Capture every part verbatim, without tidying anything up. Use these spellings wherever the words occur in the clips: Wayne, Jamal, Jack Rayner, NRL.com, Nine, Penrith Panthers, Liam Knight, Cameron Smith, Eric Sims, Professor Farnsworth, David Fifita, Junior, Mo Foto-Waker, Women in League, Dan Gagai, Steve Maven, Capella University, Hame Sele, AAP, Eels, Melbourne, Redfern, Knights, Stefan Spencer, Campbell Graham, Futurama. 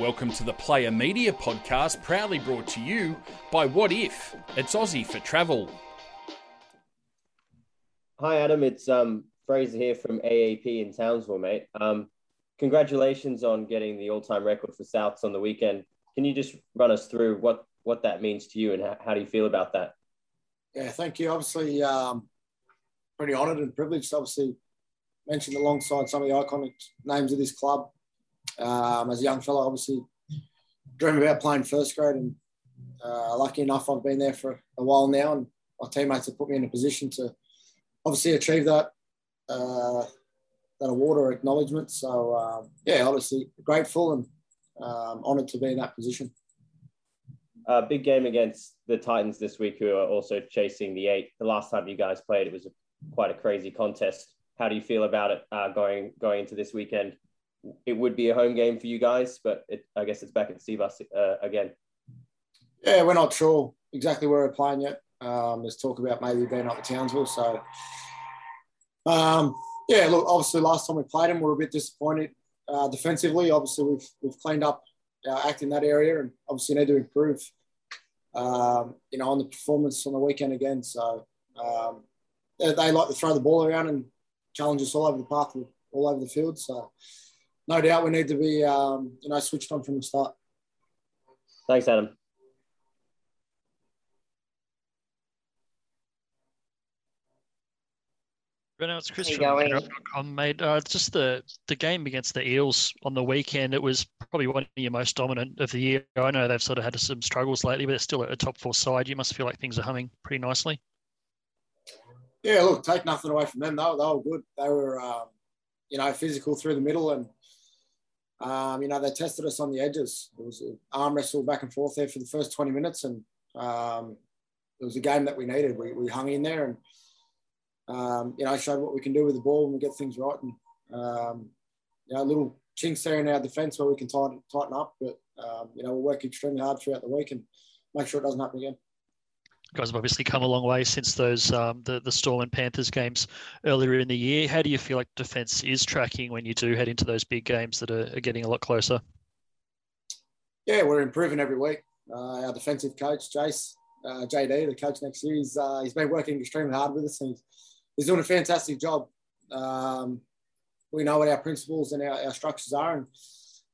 Welcome to the Player Media Podcast, proudly brought to you by What If. It's Aussie for travel. Hi, Adam. It's um, Fraser here from A A P in Townsville, mate. Um, congratulations on getting the all-time record for Souths on the weekend. Can you just run us through what, what that means to you and how, how do you feel about that? Yeah, thank you. Obviously, um, pretty honoured and privileged. Obviously, mentioned alongside some of the iconic names of this club. Um, as a young fella, obviously dream about playing first grade, and uh, lucky enough I've been there for a while now, and my teammates have put me in a position to obviously achieve that uh, that award or acknowledgement. So um, yeah, obviously grateful and um, honoured to be in that position. Uh, big game against the Titans this week, who are also chasing the eight. The last time you guys played, it was a, quite a crazy contest. How do you feel about it uh, going going into this weekend? It would be a home game for you guys, but it, I guess it's back at Seabus uh, again. Yeah, we're not sure exactly where we're playing yet. Um, there's talk about maybe being up at Townsville. So, um, yeah, look, obviously last time we played them, we were a bit disappointed uh, defensively. Obviously, we've we've cleaned up our act in that area, and obviously need to improve, um, you know, on the performance on the weekend again. So um, they, they like to throw the ball around and challenge us all over the path, all over the field. So. No doubt we need to be, um, you know, switched on from the start. Thanks, Adam. It's Chris from N R L dot com, mate. Uh, it's just the, the game against the Eels on the weekend. It was probably one of your most dominant of the year. I know they've sort of had some struggles lately, but they're still a top four side. You must feel like things are humming pretty nicely. Yeah, look, take nothing away from them. They, they were good. They were... Um, you know, physical through the middle, and, um, you know, they tested us on the edges. It was an arm wrestle back and forth there for the first twenty minutes, and um, it was a game that we needed. We, we hung in there and, um, you know, showed what we can do with the ball when we get things right, and, um, you know, little chinks there in our defence where we can tighten, tighten up, but, um, you know, we'll work extremely hard throughout the week and make sure it doesn't happen again. You guys have obviously come a long way since those um, the, the Storm and Panthers games earlier in the year. How do you feel like defence is tracking when you do head into those big games that are, are getting a lot closer? Yeah, we're improving every week. Uh, our defensive coach, Jace, uh, J D, the coach next year, he's, uh, he's been working extremely hard with us, and he's doing a fantastic job. Um, we know what our principles and our, our structures are, and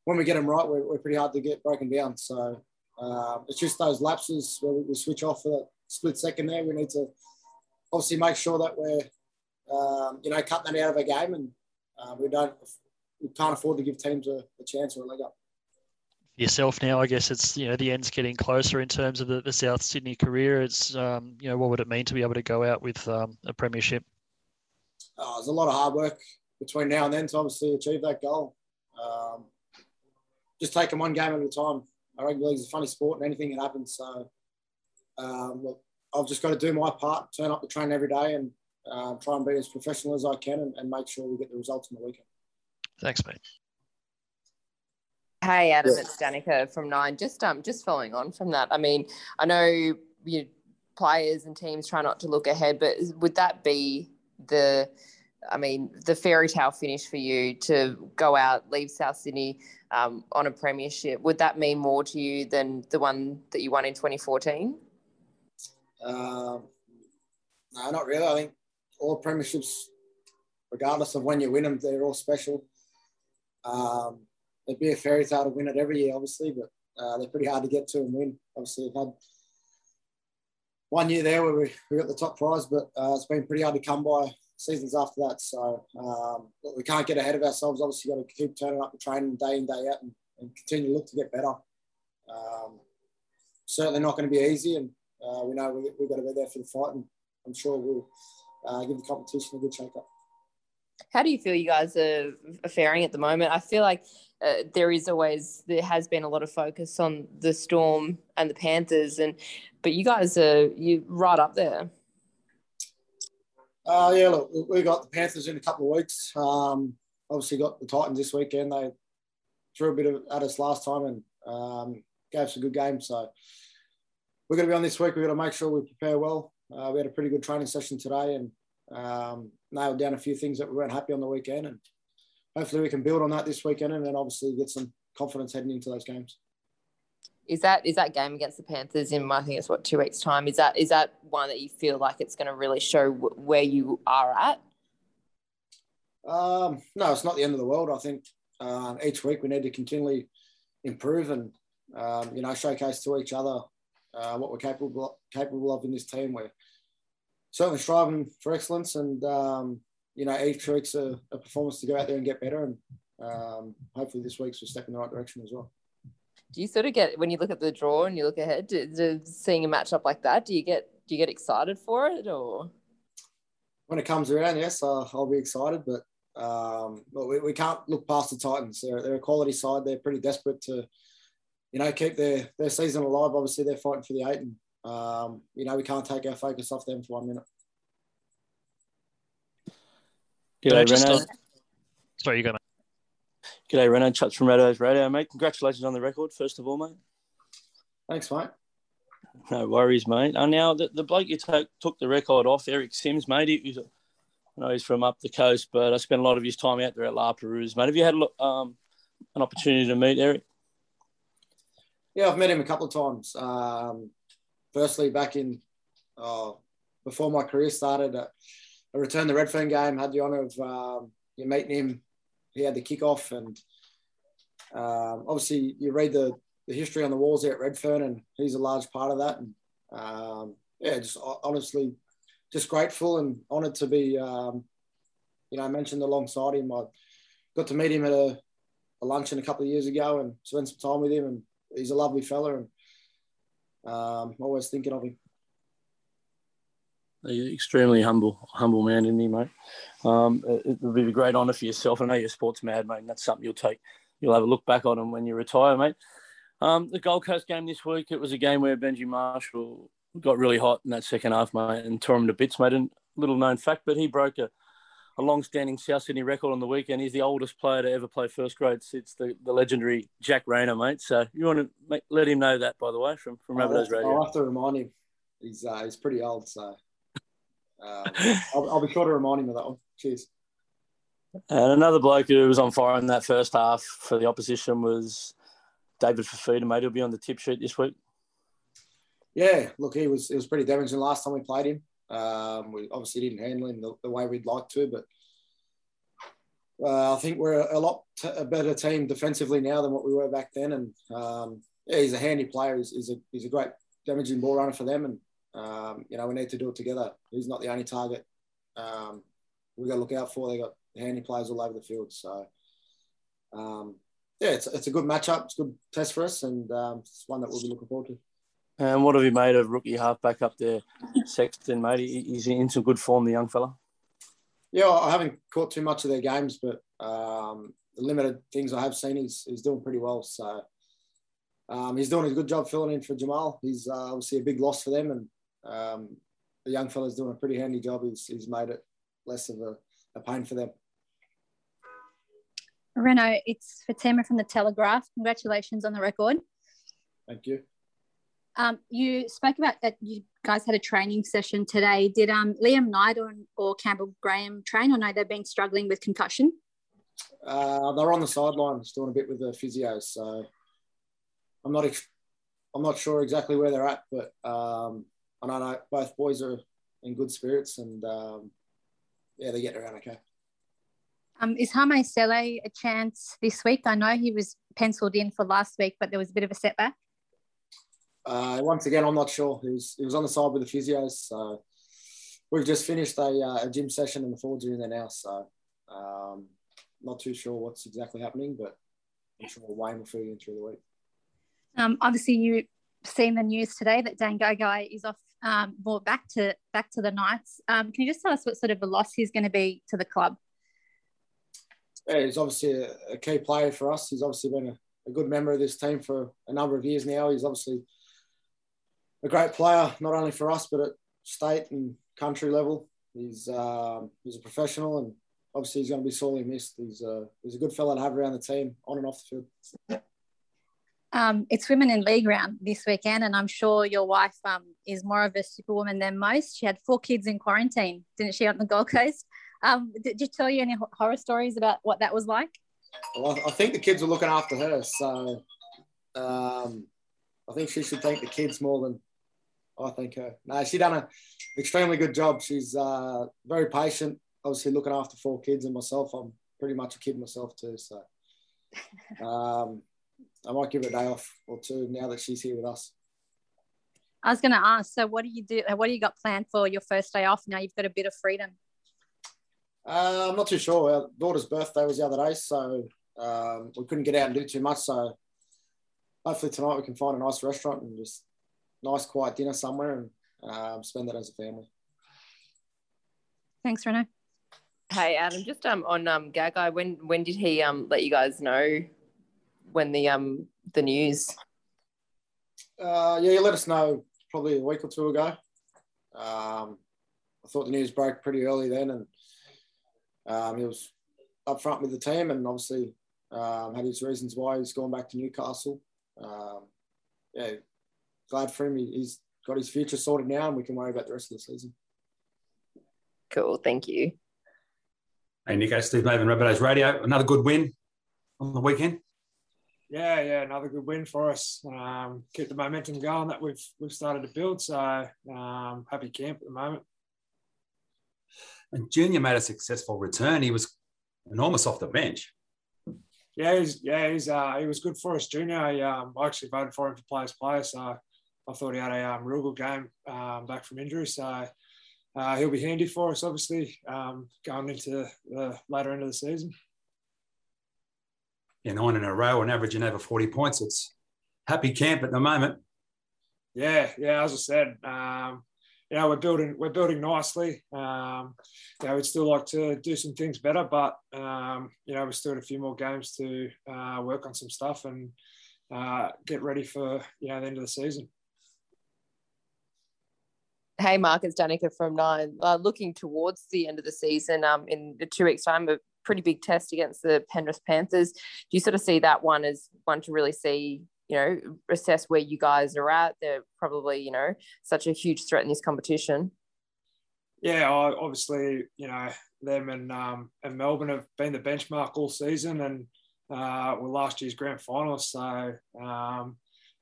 when we get them right, we're, we're pretty hard to get broken down. So uh, it's just those lapses where we, we switch off for that split second there. We need to obviously make sure that we're, um, you know, cutting that out of our game, and uh, we don't, we can't afford to give teams a, a chance or a leg up. For yourself now, I guess it's, you know, the end's getting closer in terms of the, the South Sydney career. It's, um, you know, what would it mean to be able to go out with um, a premiership? Uh, there's a lot of hard work between now and then to obviously achieve that goal. Um, just taking one game at a time. Our rugby league is a funny sport, and anything can happen. So. Um, look, I've just got to do my part, turn up the train every day, and uh, try and be as professional as I can, and, and make sure we get the results on the weekend. Thanks, mate. Hey, Adam, yeah. It's Danica from Nine. Just um, just following on from that, I mean, I know you know, players and teams try not to look ahead, but would that be the, I mean, the fairy tale finish for you to go out, leave South Sydney um, on a premiership? Would that mean more to you than the one that you won in twenty fourteen? Um, no, not really. I think all premierships, regardless of when you win them, they're all special. Um, it'd be a fairy tale to win it every year, obviously, but uh, they're pretty hard to get to and win. Obviously, we've had one year there where we, we got the top prize, but uh, it's been pretty hard to come by seasons after that. So um, we can't get ahead of ourselves. Obviously, got to keep turning up the training day in, day out, and, and continue to look to get better. Um, certainly not going to be easy, and Uh, we know we, we've got to be there for the fight, and I'm sure we'll uh, give the competition a good shake-up. How do you feel you guys are faring at the moment? I feel like uh, there is always – there has been a lot of focus on the Storm and the Panthers, and but you guys are you right up there. Uh, yeah, look, we've got the Panthers in a couple of weeks. Um, obviously got the Titans this weekend. They threw a bit of, at us last time, and um, gave us a good game, so – we're going to be on this week. We've got to make sure we prepare well. Uh, we had a pretty good training session today, and um, nailed down a few things that we weren't happy on the weekend. And hopefully we can build on that this weekend, and then obviously get some confidence heading into those games. Is that is that game against the Panthers in, I think it's, what, two weeks' time? Is that is that one that you feel like it's going to really show w- where you are at? Um, no, it's not the end of the world. I think um, each week we need to continually improve and, um, you know, showcase to each other uh, what we're capable capable of in this team. We're certainly striving for excellence and, um, you know, each week's a, a performance to go out there and get better, and um, hopefully this week's a step in the right direction as well. Do you sort of get, when you look at the draw and you look ahead, do, do, seeing a matchup like that, do you get do you get excited for it? Or when it comes around, yes, uh, I'll be excited. But um, but we, we can't look past the Titans. They're, they're a quality side. They're pretty desperate to, you know, keep their their season alive. Obviously, they're fighting for the eight, and um, you know, we can't take our focus off them for one minute. G'day, Renato. Sorry, you got. G'day, Renato. Chats from Rabbitohs Radio, mate. Congratulations on the record, first of all, mate. Thanks, mate. No worries, mate. And now, the, the bloke you took took the record off, Eric Sims, mate, he, he's, I know he's from up the coast, but I spent a lot of his time out there at La Perouse, mate. Have you had um, an opportunity to meet Eric? Yeah, I've met him a couple of times. Um, firstly, back in, uh, before my career started, uh, I returned the Redfern game, had the honour of um, you meeting him. He had the kickoff, and um, obviously you read the, the history on the walls there at Redfern, and he's a large part of that. And um, yeah, just honestly, just grateful and honoured to be, um, you know, mentioned alongside him. I got to meet him at a, a luncheon a couple of years ago and spend some time with him, and he's a lovely fella, and um, always thinking of him. You're extremely humble, humble man, isn't he, mate? Um, it would be a great honour for yourself. I know you're a sports mad, mate, and that's something you'll take. You'll have a look back on him when you retire, mate. Um, the Gold Coast game this week, it was a game where Benji Marshall got really hot in that second half, mate, and tore him to bits, mate. And little known fact, but he broke a, a long-standing South Sydney record on the weekend. He's the oldest player to ever play first grade since the, the legendary Jack Rayner, mate. So you want to make, let him know that, by the way, from, from Rabbitohs Radio. I'll have to remind him. He's, uh, he's pretty old, so... Um, I'll, I'll be sure to remind him of that one. Cheers. And another bloke who was on fire in that first half for the opposition was David Fifita, mate. He'll be on the tip sheet this week. Yeah, look, he was it was pretty damaging last time we played him. Um, we obviously didn't handle him the, the way we'd like to, but uh, I think we're a, a lot t- a better team defensively now than what we were back then. And um, yeah, he's a handy player. He's, he's, a, he's a great damaging ball runner for them, and Um, you know, we need to do it together. He's not the only target um, we've got to look out for. They've got handy players all over the field. So, um, yeah, it's, it's a good matchup. It's a good test for us, and um, it's one that we'll be looking forward to. And what have you made of rookie halfback up there, Sexton, mate? He's in some good form, the young fella. Yeah, I haven't caught too much of their games, but um, the limited things I have seen, he's, he's doing pretty well. So um, he's doing a good job filling in for Jamal. He's uh, obviously a big loss for them, and Um, the young fella's doing a pretty handy job. He's, he's made it less of a, a pain for them. Reno, it's Fatima from The Telegraph. Congratulations on the record. Thank you. Um, you spoke about that you guys had a training session today. Did um, Liam Knight or, or Campbell Graham train, or no, they've been struggling with concussion? Uh, they're on the sidelines doing a bit with the physios, so I'm not ex- I'm not sure exactly where they're at, but um, and I know both boys are in good spirits, and, um, yeah, they get around okay. Um, is Hame Sele a chance this week? I know he was penciled in for last week, but there was a bit of a setback. Uh, once again, I'm not sure. He was, he was on the side with the physios. So we've just finished a, uh, a gym session and the forwards are in there now. So um, not too sure what's exactly happening, but I'm sure Wayne will fill you in through the week. Um, obviously, you... seen the news today that Dan Gagai is off um, more back to back to the Knights. Um, can you just tell us what sort of a loss he's going to be to the club? Yeah, he's obviously a, a key player for us. He's obviously been a, a good member of this team for a number of years now. He's obviously a great player, not only for us, but at state and country level. He's um, he's a professional, and obviously he's going to be sorely missed. He's a, he's a good fella to have around the team, on and off the field. Um, it's Women in League round this weekend, and I'm sure your wife um, is more of a superwoman than most. She had four kids in quarantine, didn't she, on the Gold Coast? Um, did she tell you any horror stories about what that was like? Well, I think the kids were looking after her, so um, I think she should thank the kids more than I thank her. No, she done an extremely good job. She's uh, very patient, obviously looking after four kids and myself. I'm pretty much a kid myself too, so um, I might give her a day off or two now that she's here with us. I was going to ask, so what do you do? What do you got planned for your first day off now? You've got a bit of freedom. Uh, I'm not too sure. Our daughter's birthday was the other day, so um, we couldn't get out and do too much. So hopefully tonight we can find a nice restaurant and just nice quiet dinner somewhere and um, spend that as a family. Thanks, Reno. Hey, Adam, just um, on um, Gagai, when when did he um, let you guys know when the um, the news? Uh, yeah, he let us know probably a week or two ago. Um, I thought the news broke pretty early then, and um, he was up front with the team and obviously um, had his reasons why he's going back to Newcastle. Um, yeah, glad for him. He's got his future sorted now and we can worry about the rest of the season. Cool, thank you. Hey, Nico, Steve Maven, Rabbitohs Radio. Another good win on the weekend. Yeah, yeah, another good win for us. Um, keep the momentum going that we've we've started to build. So um, happy camp at the moment. And Junior made a successful return. He was enormous off the bench. Yeah, he's, yeah, he's uh, he was good for us, Junior. I, um, I actually voted for him for players' player, so I thought he had a um, real good game um, back from injury. So uh, he'll be handy for us, obviously, um, going into the later end of the season. Yeah, nine in a row and averaging over forty points. It's happy camp at the moment. Yeah, yeah, as I said, um, you know, we're building we're building nicely. Um, you know, we'd still like to do some things better, but um, you know, we still had a few more games to uh, work on some stuff and uh, get ready for you know the end of the season. Hey, Mark, it's Danica from Nine. Uh, looking towards the end of the season, um, in the two weeks' time of pretty big test against the Penrith Panthers. Do you sort of see that one as one to really see, you know, assess where you guys are at? They're probably, you know, such a huge threat in this competition. Yeah, obviously, you know, them and um, and Melbourne have been the benchmark all season and uh, were last year's grand finals. So, um,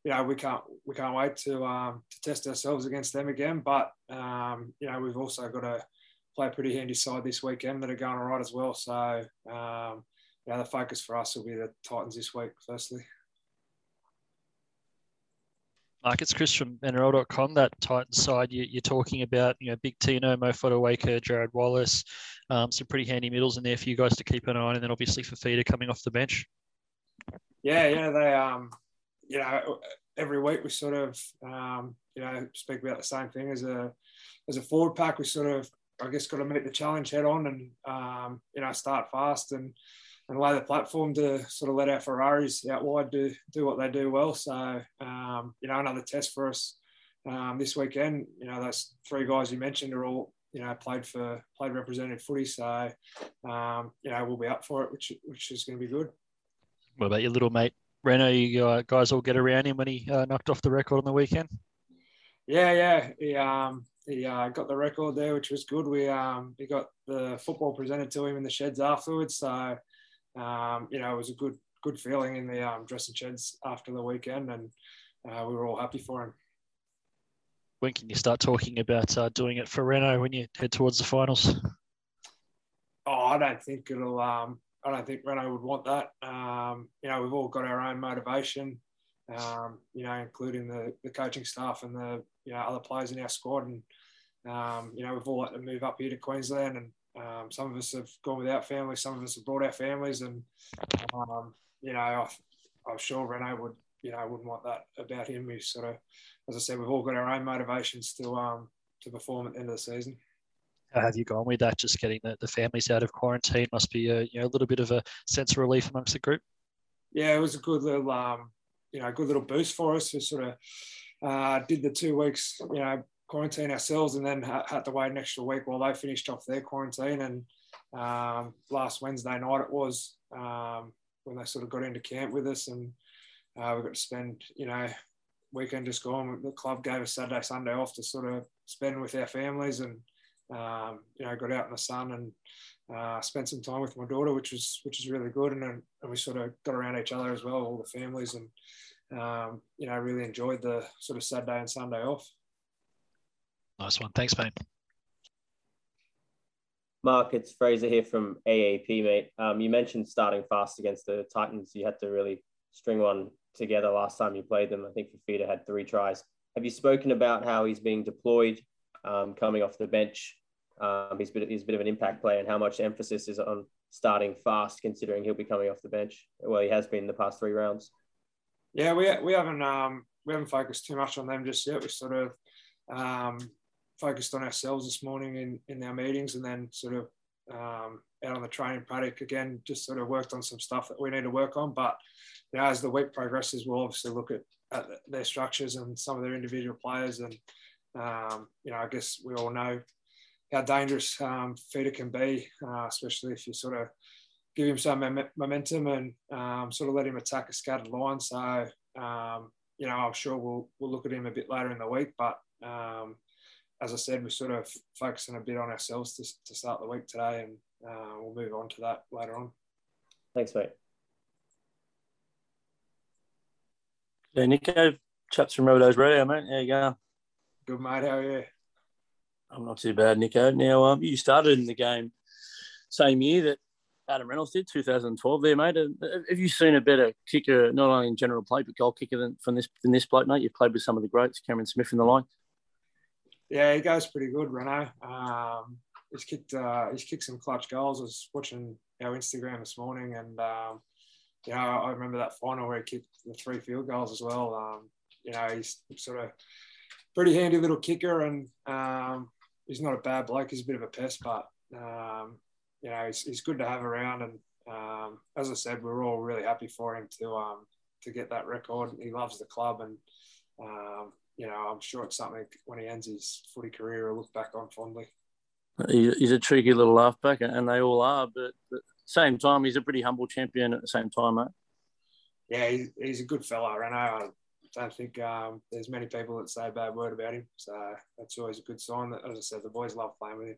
you know, we can't we can't wait to um, to test ourselves against them again. But um, you know, we've also got to play a pretty handy side this weekend that are going all right as well. So, um, yeah, the focus for us will be the Titans this week, firstly. Mark, it's Chris from N R L dot com. That Titans side you, you're talking about, you know, Big Tino, Mo Foto-Waker, Jared Wallace, um, some pretty handy middles in there for you guys to keep an eye on, and then obviously Fifita coming off the bench. Yeah, yeah, they, um, you know, every week we sort of, um, you know, speak about the same thing as a as a forward pack. We sort of, I guess, got to meet the challenge head on and, um, you know, start fast and, and lay the platform to sort of let our Ferraris out wide do, do what they do well. So, um, you know, another test for us um, this weekend. You know, those three guys you mentioned are all, you know, played for, played representative footy. So, um, you know, we'll be up for it, which, which is going to be good. What about your little mate, Reno? You guys all get around him when he uh, knocked off the record on the weekend? Yeah, yeah. He, um, He uh, got the record there, which was good. We um, he got the football presented to him in the sheds afterwards. So, um, you know, it was a good good feeling in the um, dressing sheds after the weekend, and uh, we were all happy for him. When can you start talking about uh, doing it for Reno when you head towards the finals? Oh, I don't think it'll. Um, I don't think Reno would want that. Um, you know, we've all got our own motivation. Um, you know, including the, the coaching staff and the you know other players in our squad, and um, you know we've all had to move up here to Queensland, and um, some of us have gone without families, some of us have brought our families, and um, you know I, I'm sure Reno would you know wouldn't want that about him. We sort of, as I said, we've all got our own motivations to um, to perform at the end of the season. How have you gone with that? Just getting the, the families out of quarantine must be a you know a little bit of a sense of relief amongst the group. Yeah, it was a good little. Um, you know, a good little boost for us. We sort of uh, did the two weeks, you know, quarantine ourselves and then ha- had to wait an extra week while they finished off their quarantine. And um, last Wednesday night it was um, when they sort of got into camp with us and uh, we got to spend, you know, weekend just gone. The club gave us Saturday, Sunday off to sort of spend with our families and um, you know, got out in the sun and uh, spent some time with my daughter, which was which is really good. And, and we sort of got around each other as well, all the families, and um, you know, really enjoyed the sort of Saturday and Sunday off. Nice one, thanks, mate. Mark, it's Fraser here from A A P, mate. Um, you mentioned starting fast against the Titans. You had to really string one together last time you played them. I think Fifita had three tries. Have you spoken about how he's being deployed, um, coming off the bench? Um, he's, bit, he's a bit of an impact player, and how much emphasis is on starting fast, considering he'll be coming off the bench? Well, he has been the past three rounds. Yeah, we we haven't um, we haven't focused too much on them just yet. We sort of um, focused on ourselves this morning in, in our meetings, and then sort of um, out on the training paddock again, just sort of worked on some stuff that we need to work on. But you know, as the week progresses, we'll obviously look at, at their structures and some of their individual players. And, um, you know, I guess we all know how dangerous um, Fifita can be, uh, especially if you sort of give him some mem- momentum and um, sort of let him attack a scattered line. So, um, you know, I'm sure we'll, we'll look at him a bit later in the week, but, um, as I said, we're sort of focusing a bit on ourselves to, to start the week today, and uh, we'll move on to that later on. Thanks, mate. Yeah, Nico, chaps from Rabbitohs Radio, mate. How you going? Good, mate. How are you? I'm not too bad, Nico. Now, um, you started in the game same year that Adam Reynolds did, two thousand twelve there, mate. Have you seen a better kicker, not only in general play, but goal kicker than, from this, than this bloke, mate? You've played with some of the greats, Cameron Smith and the like. Yeah, he goes pretty good, Reno. Um, he's kicked uh, he's kicked some clutch goals. I was watching our Instagram this morning, and um, you know, I remember that final where he kicked the three field goals as well. Um, you know, he's sort of pretty handy little kicker, and um, he's not a bad bloke. He's a bit of a pest, but um, you know, he's, he's good to have around. And um, as I said, we're all really happy for him to um, to get that record. He loves the club, and um, you know, I'm sure it's something when he ends his footy career, he'll look back on fondly. He's a tricky little halfback, and they all are, but at the same time, he's a pretty humble champion at the same time, mate. Yeah, he's, he's a good fellow, Reno. I don't think um, there's many people that say a bad word about him, so that's always a good sign. That, as I said, the boys love playing with him.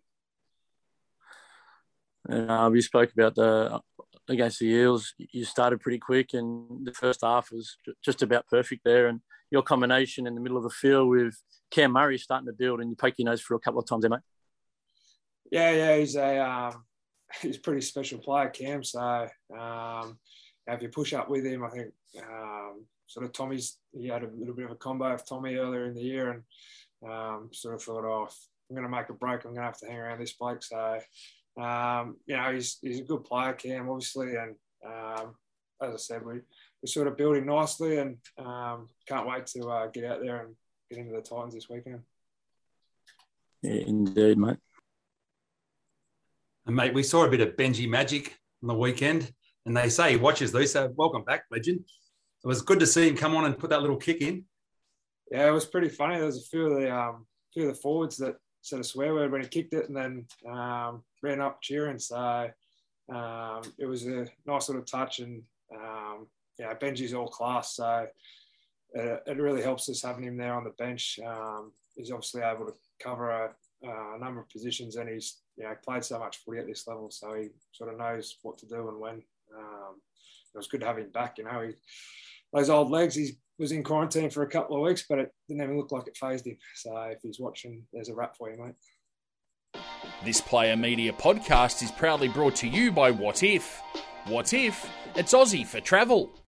And uh, we spoke about the against the Eels. You started pretty quick, and the first half was just about perfect there, and your combination in the middle of the field with Cam Murray starting to build, and you poke your nose for a couple of times there, mate. Yeah, yeah, he's a um, he's a pretty special player, Cam. So um, if you push up with him, I think um, sort of Tommy's, he had a little bit of a combo of Tommy earlier in the year, and um, sort of thought, oh, if I'm going to make a break, I'm going to have to hang around this bloke. So, um, you know, he's, he's a good player, Cam, obviously. And um, as I said, we... we're sort of building nicely, and um, can't wait to uh, get out there and get into the Titans this weekend. Yeah, indeed, mate. And mate, we saw a bit of Benji magic on the weekend, and they say he watches these, so welcome back, legend. It was good to see him come on and put that little kick in. Yeah, it was pretty funny. There was a few of the um, few of the forwards that said a swear word when he kicked it, and then um, ran up cheering. So um, it was a nice little touch, and um, yeah, Benji's all class, so uh, it really helps us having him there on the bench. Um, he's obviously able to cover a, a number of positions, and he's, you know, played so much footy at this level, so he sort of knows what to do and when. Um, it was good to have him back. You know, he, those old legs, he was in quarantine for a couple of weeks, but it didn't even look like it phased him. So if he's watching, there's a wrap for you, mate. This Player Media podcast is proudly brought to you by What If. What If? It's Aussie for travel.